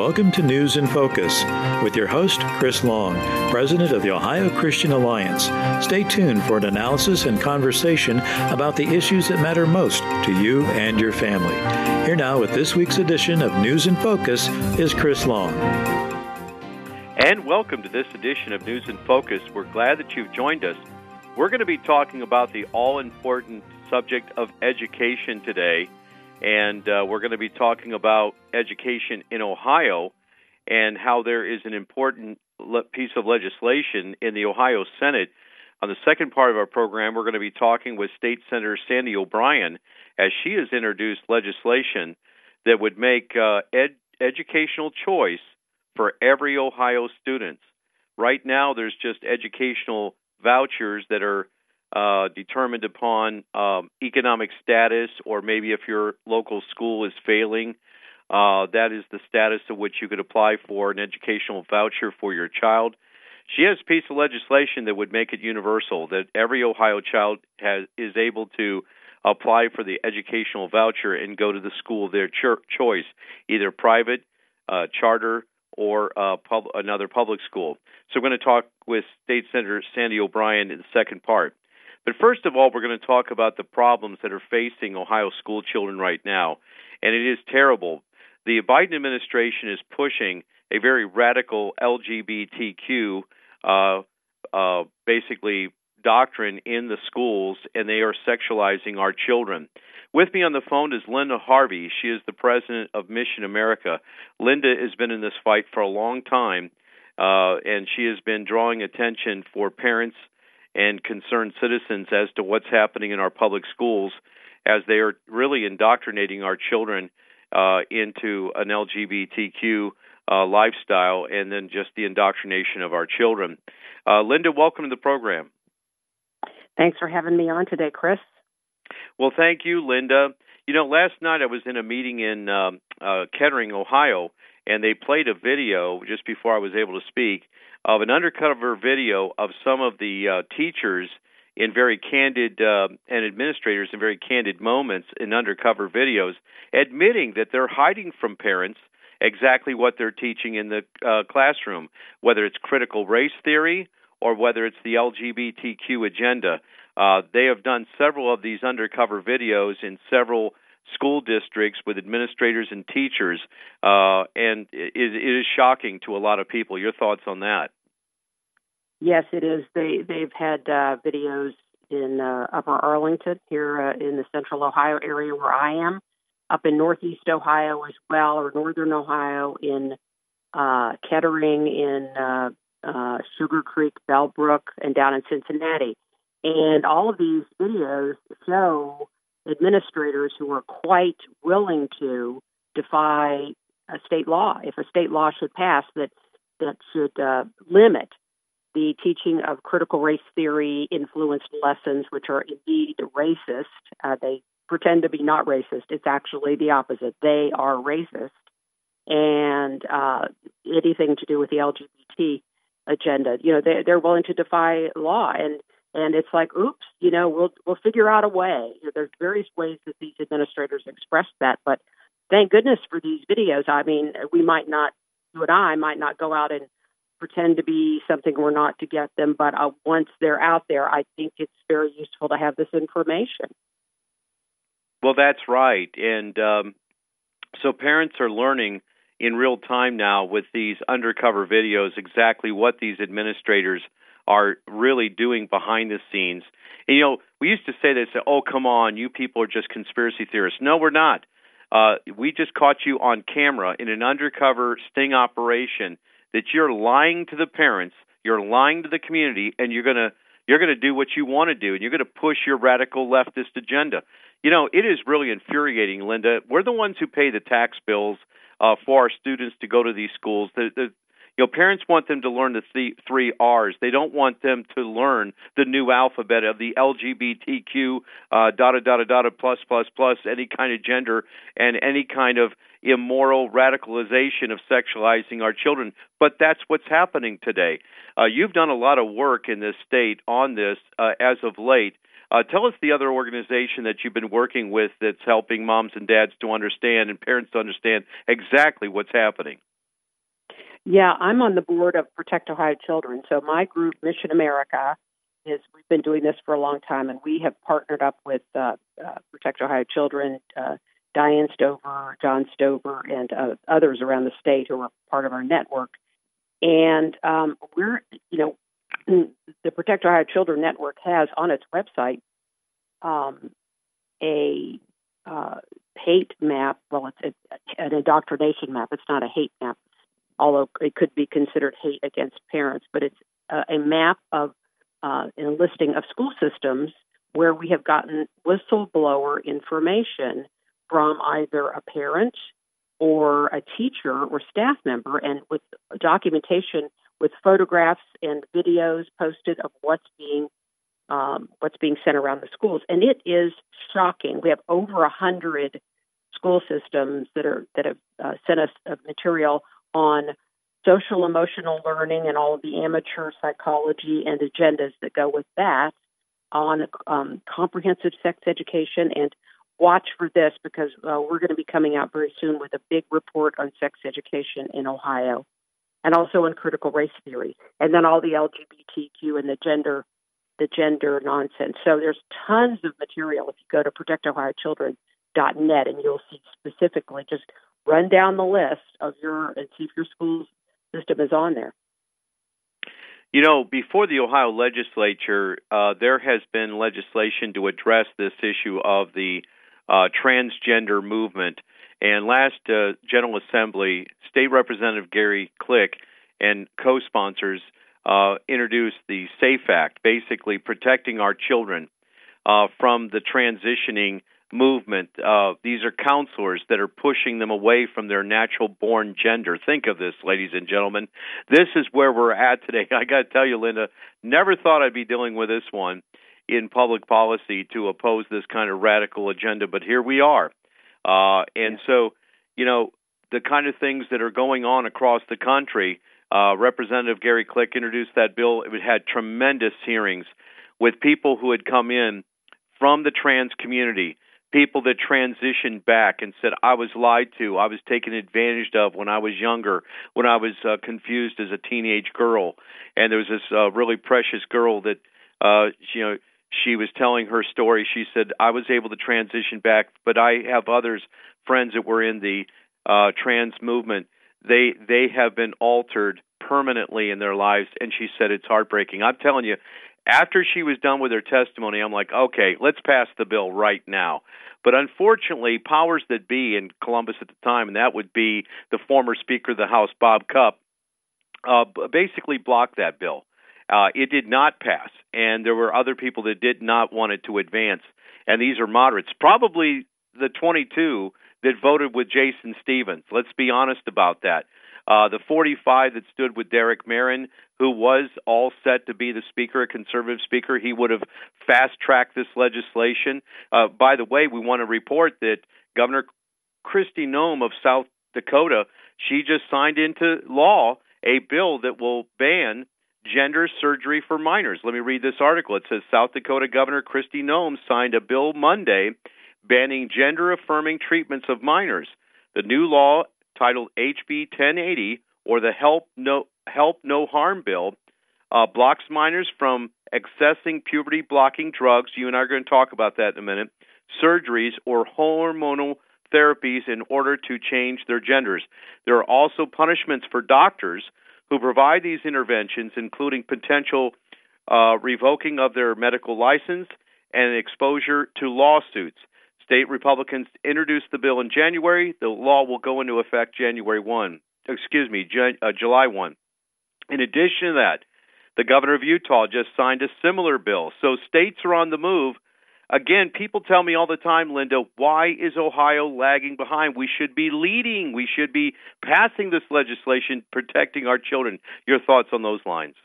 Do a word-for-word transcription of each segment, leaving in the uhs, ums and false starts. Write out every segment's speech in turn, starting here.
welcome to News in Focus with your host, Chris Long, president of the Ohio Christian Alliance. Stay tuned for an analysis and conversation about the issues that matter most to you and your family. Here now with this week's edition of News in Focus is Chris Long. And welcome to this edition of News in Focus. We're glad that you've joined us. We're going to be talking about the all-important subject of education today. And uh, we're going to be talking about education in Ohio and how there is an important le- piece of legislation in the Ohio Senate. On the second part of our program, we're going to be talking with State Senator Sandy O'Brien as she has introduced legislation that would make uh, ed- educational choice for every Ohio student. Right now, there's just educational vouchers that are Uh, determined upon um, economic status, or maybe if your local school is failing, uh, that is the status of which you could apply for an educational voucher for your child. She has a piece of legislation that would make it universal, that every Ohio child has, is able to apply for the educational voucher and go to the school of their cho- choice, either private, uh, charter, or uh, pub- another public school. So we're going to talk with State Senator Sandy O'Brien in the second part. But first of all, we're going to talk about the problems that are facing Ohio school children right now, and it is terrible. The Biden administration is pushing a very radical L G B T Q, uh, uh, basically, doctrine in the schools, and they are sexualizing our children. With me on the phone is Linda Harvey. She is the president of Mission America. Linda has been in this fight for a long time, uh, and she has been drawing attention for parents and concerned citizens as to what's happening in our public schools as they are really indoctrinating our children uh, into an L G B T Q uh, lifestyle and then just the indoctrination of our children. Uh, Linda, welcome to the program. Thanks for having me on today, Chris. Well, thank you, Linda. You know, last night I was in a meeting in um, uh, Kettering, Ohio, and they played a video just before I was able to speak of an undercover video of some of the uh, teachers in very candid uh, and administrators in very candid moments in undercover videos admitting that they're hiding from parents exactly what they're teaching in the uh, classroom, whether it's critical race theory or whether it's the L G B T Q agenda. Uh, they have done several of these undercover videos in several school districts with administrators and teachers, uh, and it, it is shocking to a lot of people. Your thoughts on that? Yes, it is. They, they've had uh, videos in uh, Upper Arlington here uh, in the central Ohio area where I am, up in northeast Ohio as well, or northern Ohio, in uh, Kettering, in uh, uh, Sugar Creek, Bellbrook, and down in Cincinnati. And all of these videos show administrators who are quite willing to defy a state law, if a state law should pass, that that should uh, limit the teaching of critical race theory influenced lessons, which are indeed racist. Uh, they pretend to be not racist. It's actually the opposite. They are racist. And uh, anything to do with the L G B T agenda, you know, they, they're willing to defy law. And And it's like, oops, you know, we'll we'll figure out a way. You know, there's various ways that these administrators express that, but thank goodness for these videos. I mean, we might not, you and I might not go out and pretend to be something we're not to get them, but uh, once they're out there, I think it's very useful to have this information. Well, that's right. And um, so parents are learning in real time now with these undercover videos exactly what these administrators are really doing behind the scenes. And, you know, we used to say this, oh, come on, you people are just conspiracy theorists. No, we're not. Uh, we just caught you on camera in an undercover sting operation that you're lying to the parents, you're lying to the community, and you're going to you're going to do what you want to do, and you're going to push your radical leftist agenda. You know, it is really infuriating, Linda. We're the ones who pay the tax bills uh, for our students to go to these schools. The, the, You know, parents want them to learn the th- three R's. They don't want them to learn the new alphabet of the L G B T Q, uh, dot, dot, dot, plus, plus, plus, any kind of gender, and any kind of immoral radicalization of sexualizing our children. But that's what's happening today. Uh, you've done a lot of work in this state on this uh, as of late. Uh, tell us the other organization that you've been working with that's helping moms and dads to understand and parents to understand exactly what's happening. Yeah, I'm on the board of Protect Ohio Children. So my group, Mission America, is we've been doing this for a long time, and we have partnered up with uh, uh, Protect Ohio Children, uh, Diane Stover, John Stover, and uh, others around the state who are part of our network. And um, we're, you know, the Protect Ohio Children Network has on its website um, a uh, hate map. Well, it's a, an indoctrination map. It's not a hate map, although it could be considered hate against parents. But it's uh, a map of uh, a listing of school systems where we have gotten whistleblower information from either a parent or a teacher or staff member, and with documentation with photographs and videos posted of what's being um, what's being sent around the schools. And it is shocking. We have over a hundred school systems that are that have uh, sent us uh, material on social emotional learning and all of the amateur psychology and agendas that go with that, on um, comprehensive sex education. And watch for this, because uh, we're going to be coming out very soon with a big report on sex education in Ohio, and also on critical race theory, and then all the L G B T Q and the gender, the gender nonsense. So there's tons of material. If you go to protect ohio children dot net, and you'll see specifically, just run down the list of your and see if your school system is on there. You know, before the Ohio legislature, uh, there has been legislation to address this issue of the Uh, transgender movement. And last uh, General Assembly, State Representative Gary Click and co-sponsors uh, introduced the SAFE Act, basically protecting our children uh, from the transitioning movement. Uh, these are counselors that are pushing them away from their natural-born gender. Think of this, ladies and gentlemen. This is where we're at today. I got to tell you, Linda, never thought I'd be dealing with this one in public policy to oppose this kind of radical agenda, but here we are. Uh, and so, you know, the kind of things that are going on across the country, uh, Representative Gary Click introduced that bill. It had tremendous hearings with people who had come in from the trans community, people that transitioned back and said, I was lied to, I was taken advantage of when I was younger, when I was uh, confused as a teenage girl. And there was this uh, really precious girl that, uh, you know, she was telling her story. She said, I was able to transition back, but I have others, friends that were in the uh, trans movement. They they have been altered permanently in their lives, and she said it's heartbreaking. I'm telling you, after she was done with her testimony, I'm like, okay, let's pass the bill right now. But unfortunately, powers that be in Columbus at the time, and that would be the former Speaker of the House, Bob Cupp, uh, basically blocked that bill. Uh, it did not pass, and there were other people that did not want it to advance, and these are moderates. Probably the twenty-two that voted with Jason Stevens. Let's be honest about that. Uh, the forty-five that stood with Derek Marin, who was all set to be the speaker, a conservative speaker. He would have fast-tracked this legislation. Uh, by the way, we want to report that Governor Kristi Noem of South Dakota, she just signed into law a bill that will ban gender surgery for minors. Let me read this article. It says, South Dakota Governor Kristi Noem signed a bill Monday banning gender-affirming treatments of minors. The new law, titled H B ten eighty, or the Help No, Help No Harm Bill, uh, blocks minors from accessing puberty-blocking drugs, you and I are going to talk about that in a minute, surgeries, or hormonal therapies in order to change their genders. There are also punishments for doctors who provide these interventions, including potential uh, revoking of their medical license and exposure to lawsuits. State Republicans introduced the bill in January. The law will go into effect January first, excuse me, Jan- uh, July first. In addition to that, the governor of Utah just signed a similar bill. So states are on the move. Again, people tell me all the time, Linda, why is Ohio lagging behind? We should be leading. We should be passing this legislation, protecting our children. Your thoughts on those lines?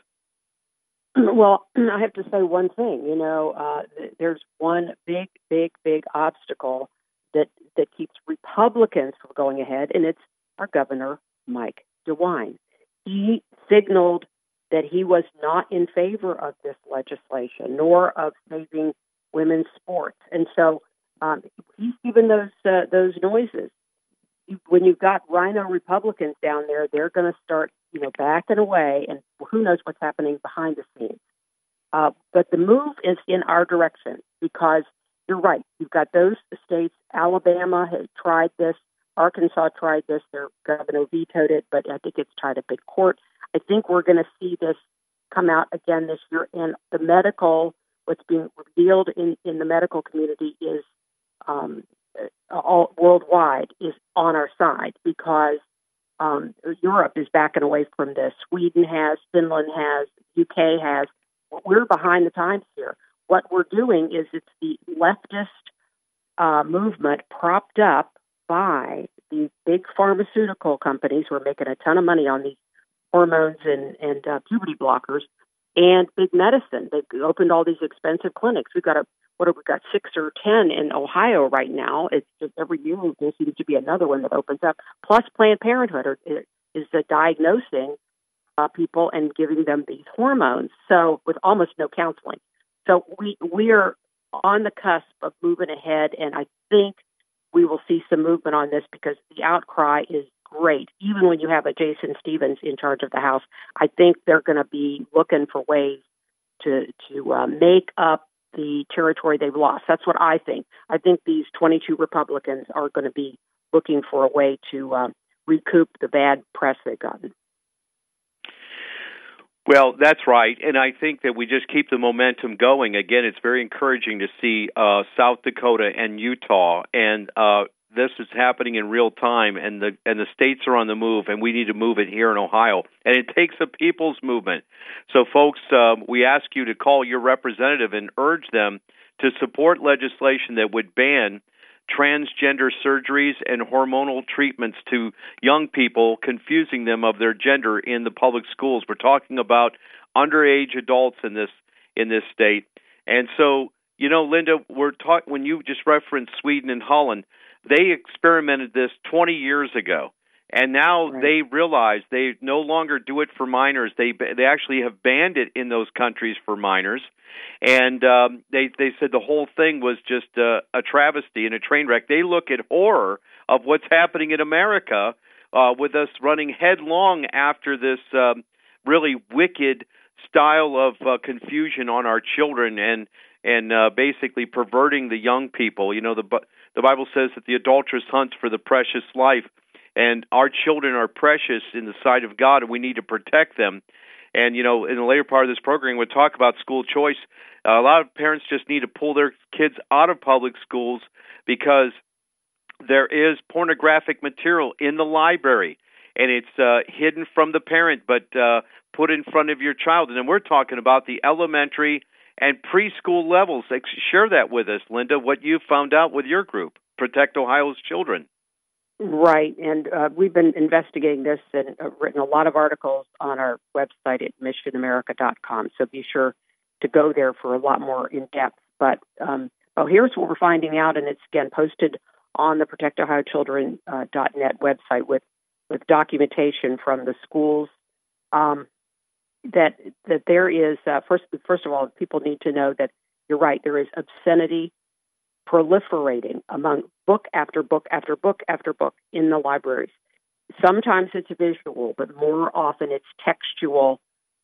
Well, I have to say one thing. You know, uh, there's one big, big, big obstacle that, that keeps Republicans from going ahead, and it's our governor, Mike DeWine. He signaled that he was not in favor of this legislation, nor of saving women's sports, and so um, he's given those uh, those noises. When you've got rhino Republicans down there, they're going to start you know, back and away, and who knows what's happening behind the scenes. Uh, but the move is in our direction because you're right. You've got those states. Alabama has tried this. Arkansas tried this. Their governor vetoed it, but I think it's tied up in court. I think we're going to see this come out again this year. And the medical, what's being revealed in, in the medical community is um, all worldwide is on our side because um, Europe is backing away from this. Sweden has, Finland has, U K has. We're behind the times here. What we're doing is it's the leftist uh, movement propped up by these big pharmaceutical companies who are making a ton of money on these hormones and, and uh, puberty blockers and big medicine. They've opened all these expensive clinics. We've got, a, what have we got, six or ten in Ohio right now. It's just every year there seems to be another one that opens up. Plus Planned Parenthood are, is uh, diagnosing uh, people and giving them these hormones, so with almost no counseling. So we we are on the cusp of moving ahead, and I think we will see some movement on this because the outcry is great. Even when you have a Jason Stevens in charge of the House, I think they're going to be looking for ways to to uh, make up the territory they've lost. That's what I think. I think these twenty-two Republicans are going to be looking for a way to um, recoup the bad press they've gotten. Well, that's right, and I think that we just keep the momentum going. Again, it's very encouraging to see uh, South Dakota and Utah, and uh, this is happening in real time, and the and the states are on the move, and we need to move it here in Ohio. And it takes a people's movement. So, folks, uh, we ask you to call your representative and urge them to support legislation that would ban transgender surgeries and hormonal treatments to young people, confusing them of their gender in the public schools. We're talking about underage adults in this in this state. And so, you know, Linda, we're talk- when you just referenced Sweden and Holland, they experimented this twenty years ago. And now right. They realize they no longer do it for minors. They they actually have banned it in those countries for minors. And um, they, they said the whole thing was just uh, a travesty and a train wreck. They look at horror of what's happening in America uh, with us running headlong after this um, really wicked style of uh, confusion on our children and and uh, basically perverting the young people. You know, the, the Bible says that the adulteress hunts for the precious life. And our children are precious in the sight of God, and we need to protect them. And, you know, in the later part of this program, we'll talk about school choice. Uh, a lot of parents just need to pull their kids out of public schools because there is pornographic material in the library, and it's uh, hidden from the parent but uh, put in front of your child. And then we're talking about the elementary and preschool levels. Share that with us, Linda, what you found out with your group, Protect Ohio's Children. Right, and uh, we've been investigating this and uh, written a lot of articles on our website at mission america dot com, so be sure to go there for a lot more in-depth. But um, oh, here's what we're finding out, and it's, again, posted on the protect ohio children dot net website with, with documentation from the schools, um, that that there is, uh, first first of all, people need to know that, you're right, there is obscenity proliferating among book after book after book after book in the libraries. Sometimes it's visual, but more often it's textual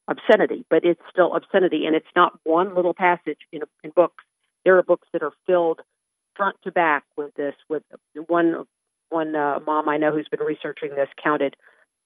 obscenity, but it's still obscenity, and it's not one little passage in, in books. There are books that are filled front to back with this. With one one uh, mom I know who's been researching this counted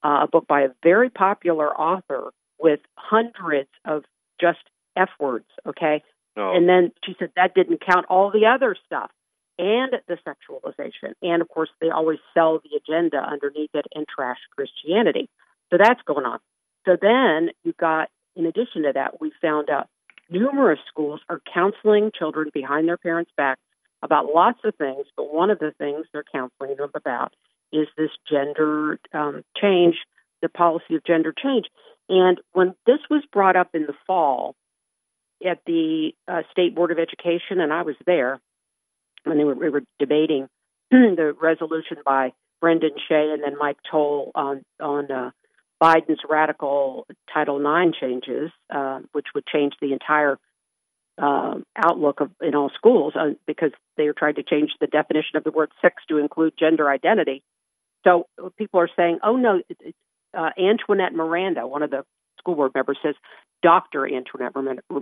uh, a book by a very popular author with hundreds of just F words, okay? No. And then she said that didn't count all the other stuff and the sexualization. And, of course, they always sell the agenda underneath it and trash Christianity. So that's going on. So then you got, in addition to that, we found out numerous schools are counseling children behind their parents' backs about lots of things, but one of the things they're counseling them about is this gender um, change, the policy of gender change. And when this was brought up in the fall, at the uh, State Board of Education, and I was there, and they were, we were debating the resolution by Brendan Shea and then Mike Toll on, on uh, Biden's radical Title nine changes, uh, which would change the entire uh, outlook of, in all schools uh, because they are trying to change the definition of the word sex to include gender identity. So people are saying, oh, no, uh, Antoinette Miranda, one of the school board members, says, Doctor Antoinette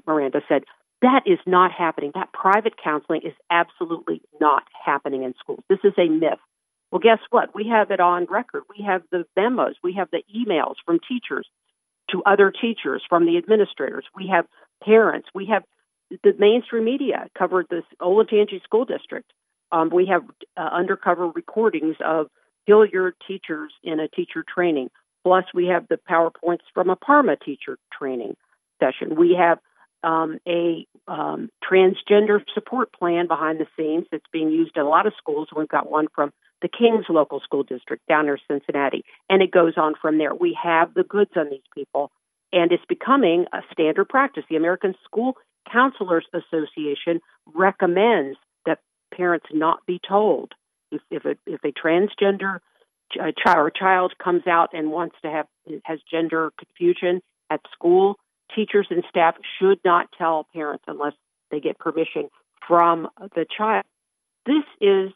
Miranda said, that is not happening. That private counseling is absolutely not happening in schools. This is a myth. Well, guess what? We have it on record. We have the memos. We have the emails from teachers to other teachers, from the administrators. We have parents. We have the mainstream media covered this Olentangy School District. Um, we have uh, undercover recordings of Hilliard teachers in a teacher training. Plus, we have the PowerPoints from a Parma teacher training session. We have um, a um, transgender support plan behind the scenes that's being used in a lot of schools. We've got one from the King's local school district down near Cincinnati, and it goes on from there. We have the goods on these people, and it's becoming a standard practice. The American School Counselors Association recommends that parents not be told if, if, a, if a transgender A child, or child comes out and wants to have has gender confusion at school, teachers and staff should not tell parents unless they get permission from the child. This is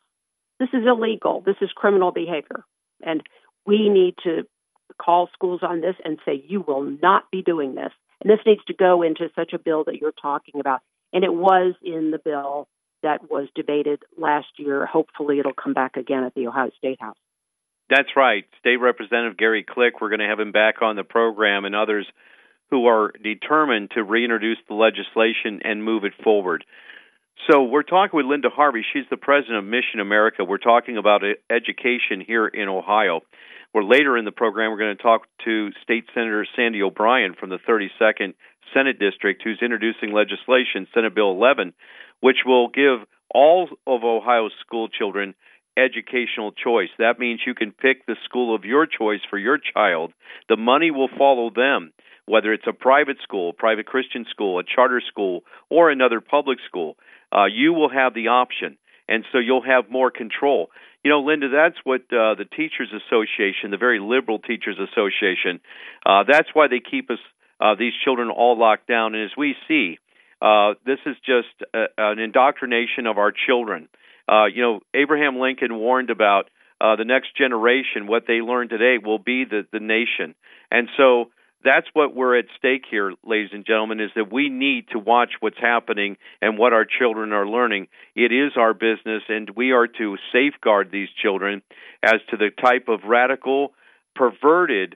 this is illegal. This is criminal behavior, and we need to call schools on this and say you will not be doing this. And this needs to go into such a bill that you're talking about. And it was in the bill that was debated last year. Hopefully, it'll come back again at the Ohio State House. That's right. State Representative Gary Click, we're going to have him back on the program, and others who are determined to reintroduce the legislation and move it forward. So we're talking with Linda Harvey. She's the president of Mission America. We're talking about education here in Ohio. We're later in the program, we're going to talk to State Senator Sandy O'Brien from the thirty-second Senate District, who's introducing legislation, Senate Bill eleven, which will give all of Ohio's school children educational choice. That means you can pick the school of your choice for your child. The money will follow them, whether it's a private school, private Christian school, a charter school, or another public school. Uh, you will have the option, and so you'll have more control. You know, Linda, that's what uh, the Teachers Association, the very liberal Teachers Association, uh, that's why they keep us, uh, these children all locked down. And as we see, uh, this is just a, an indoctrination of our children. Uh, you know, Abraham Lincoln warned about uh, the next generation. What they learn today will be the, the nation. And so that's what we're at stake here, ladies and gentlemen, is that we need to watch what's happening and what our children are learning. It is our business, and we are to safeguard these children as to the type of radical, perverted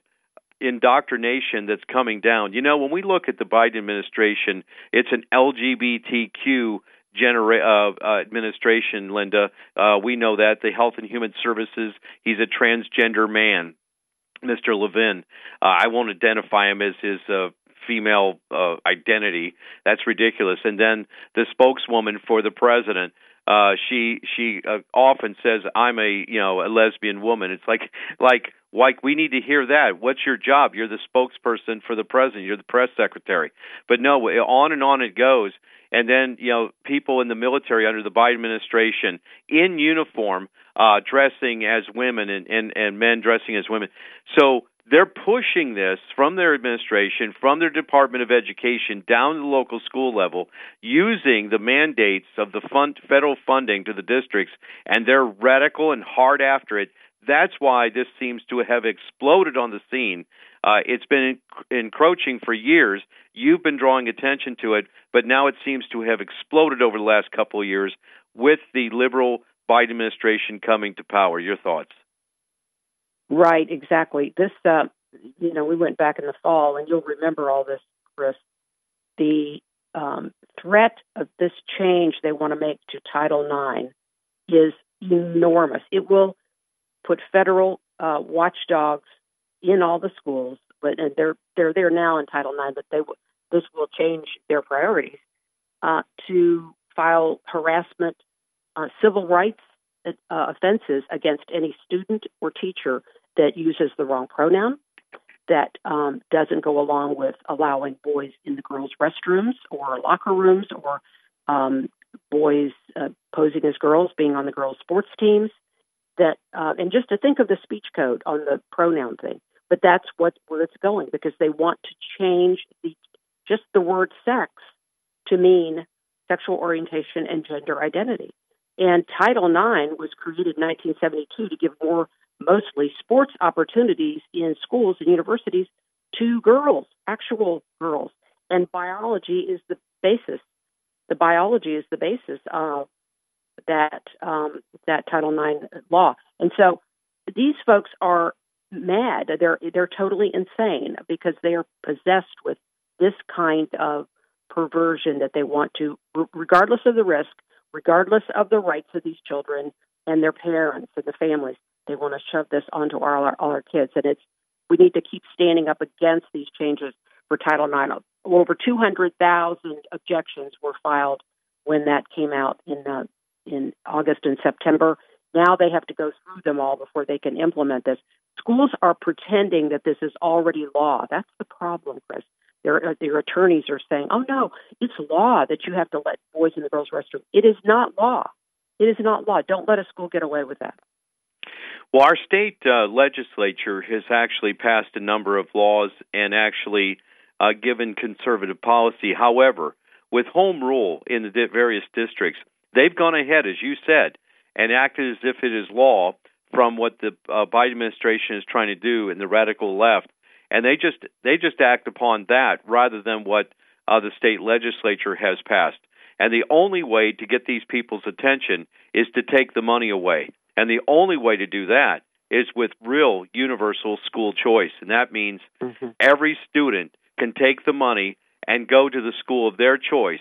indoctrination that's coming down. You know, when we look at the Biden administration, it's an L G B T Q Genera- uh, uh, administration, Linda. Uh, we know that. The Health and Human Services, he's a transgender man, Mister Levin. Uh, I won't identify him as his uh, female uh, identity. That's ridiculous. And then the spokeswoman for the president, uh, she she uh, often says, I'm a, you know, a lesbian woman. It's like, like, like, we need to hear that. What's your job? You're the spokesperson for the president. You're the press secretary. But no, on and on it goes. And then, you know, people in the military under the Biden administration in uniform uh, dressing as women and, and, and men dressing as women. So they're pushing this from their administration, from their Department of Education down to the local school level, using the mandates of the fund, federal funding to the districts, and they're radical and hard after it. That's why this seems to have exploded on the scene. Uh, it's been enc- encroaching for years. You've been drawing attention to it, but now it seems to have exploded over the last couple of years with the liberal Biden administration coming to power. Your thoughts? Right, exactly. This, uh, you know, we went back in the fall, and you'll remember all this, Chris. The um, threat of this change they want to make to Title nine is enormous. It will put federal uh, watchdogs in all the schools, but and they're they're there now in Title nine, but they w- this will change their priorities uh, to file harassment, uh, civil rights uh, offenses against any student or teacher that uses the wrong pronoun, that um, doesn't go along with allowing boys in the girls' restrooms or locker rooms, or um, boys uh, posing as girls, being on the girls' sports teams. That uh, and just to think of the speech code on the pronoun thing, but that's what where it's going, because they want to change the just the word sex to mean sexual orientation and gender identity. And Title nine was created in nineteen seventy-two to give more mostly sports opportunities in schools and universities to girls, actual girls. And biology is the basis. The biology is the basis of that um, that Title nine law. And so these folks are mad. They're they're totally insane because they are possessed with this kind of perversion that they want to, regardless of the risk, regardless of the rights of these children and their parents and the families, they want to shove this onto all our, all our kids. And it's we need to keep standing up against these changes for Title nine. Over two hundred thousand objections were filed when that came out in uh, in August and September. Now they have to go through them all before they can implement this. Schools are pretending that this is already law. That's the problem, Chris. Their, their attorneys are saying, oh, no, it's law that you have to let boys in the girls' restroom. It is not law. It is not law. Don't let a school get away with that. Well, our state uh, legislature has actually passed a number of laws and actually uh, given conservative policy. However, with home rule in the various districts, they've gone ahead, as you said, and acted as if it is law from what the uh, Biden administration is trying to do in the radical left. And they just they just act upon that rather than what uh, the state legislature has passed. And the only way to get these people's attention is to take the money away. And the only way to do that is with real universal school choice. And that means mm-hmm. every student can take the money and go to the school of their choice.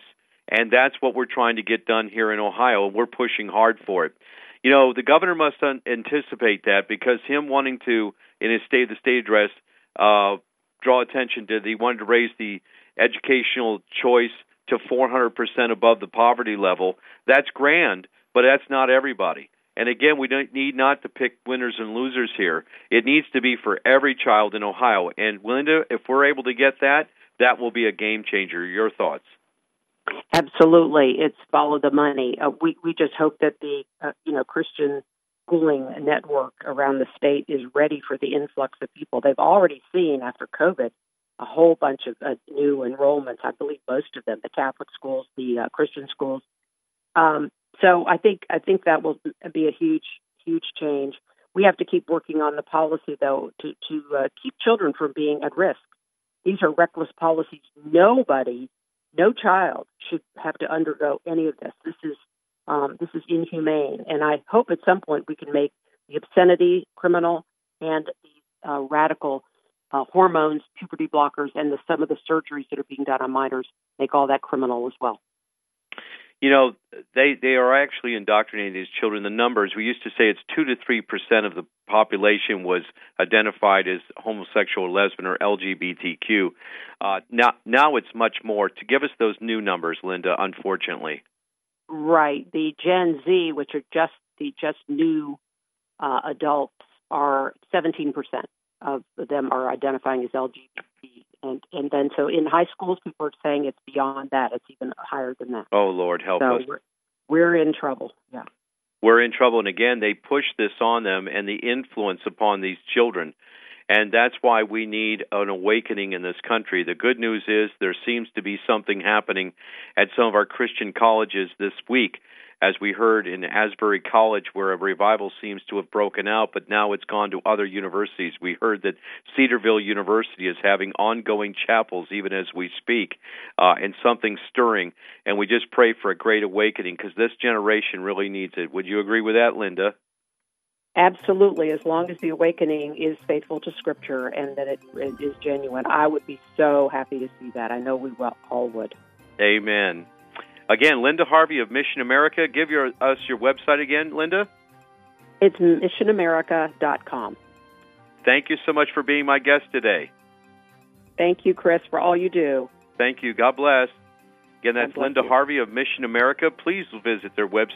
And that's what we're trying to get done here in Ohio. We're pushing hard for it. You know, the governor must un- anticipate that because him wanting to, in his State of the State address, Uh, draw attention to, they wanted to raise the educational choice to four hundred percent above the poverty level. That's grand, but that's not everybody. And again, we don't need not to pick winners and losers here. It needs to be for every child in Ohio. And Linda, if we're able to get that, that will be a game changer. Your thoughts? Absolutely. It's follow the money. Uh, we, we just hope that the uh, you know Christian schooling network around the state is ready for the influx of people. They've already seen, after COVID, a whole bunch of uh, new enrollments, I believe most of them, the Catholic schools, the uh, Christian schools. Um, so I think I think that will be a huge, huge change. We have to keep working on the policy, though, to, to uh, keep children from being at risk. These are reckless policies. Nobody, no child should have to undergo any of this. This is Um, this is inhumane, and I hope at some point we can make the obscenity criminal and the uh, radical uh, hormones, puberty blockers, and the, some of the surgeries that are being done on minors, make all that criminal as well. You know, they, they are actually indoctrinating these children. The numbers, we used to say it's two to three percent of the population was identified as homosexual, lesbian, or L G B T Q. Uh, now, now it's much more. To give us those new numbers, Linda, unfortunately. Right. The Gen Z, which are just the just new uh, adults, are seventeen percent of them are identifying as L G B T. And, and then so in high schools, people are saying it's beyond that. It's even higher than that. Oh, Lord, help so us. We're, we're in trouble. Yeah, we're in trouble. And again, they push this on them and the influence upon these children. And that's why we need an awakening in this country. The good news is there seems to be something happening at some of our Christian colleges this week, as we heard in Asbury College, where a revival seems to have broken out, but now it's gone to other universities. We heard that Cedarville University is having ongoing chapels even as we speak, uh, and something's stirring. And we just pray for a great awakening because this generation really needs it. Would you agree with that, Linda? Absolutely, as long as the awakening is faithful to Scripture and that it, it is genuine, I would be so happy to see that. I know we all would. Amen. Again, Linda Harvey of Mission America. Give your, us your website again, Linda. It's mission america dot com. Thank you so much for being my guest today. Thank you, Chris, for all you do. Thank you. God bless. Again, that's Linda Harvey of Mission America. Please visit their website.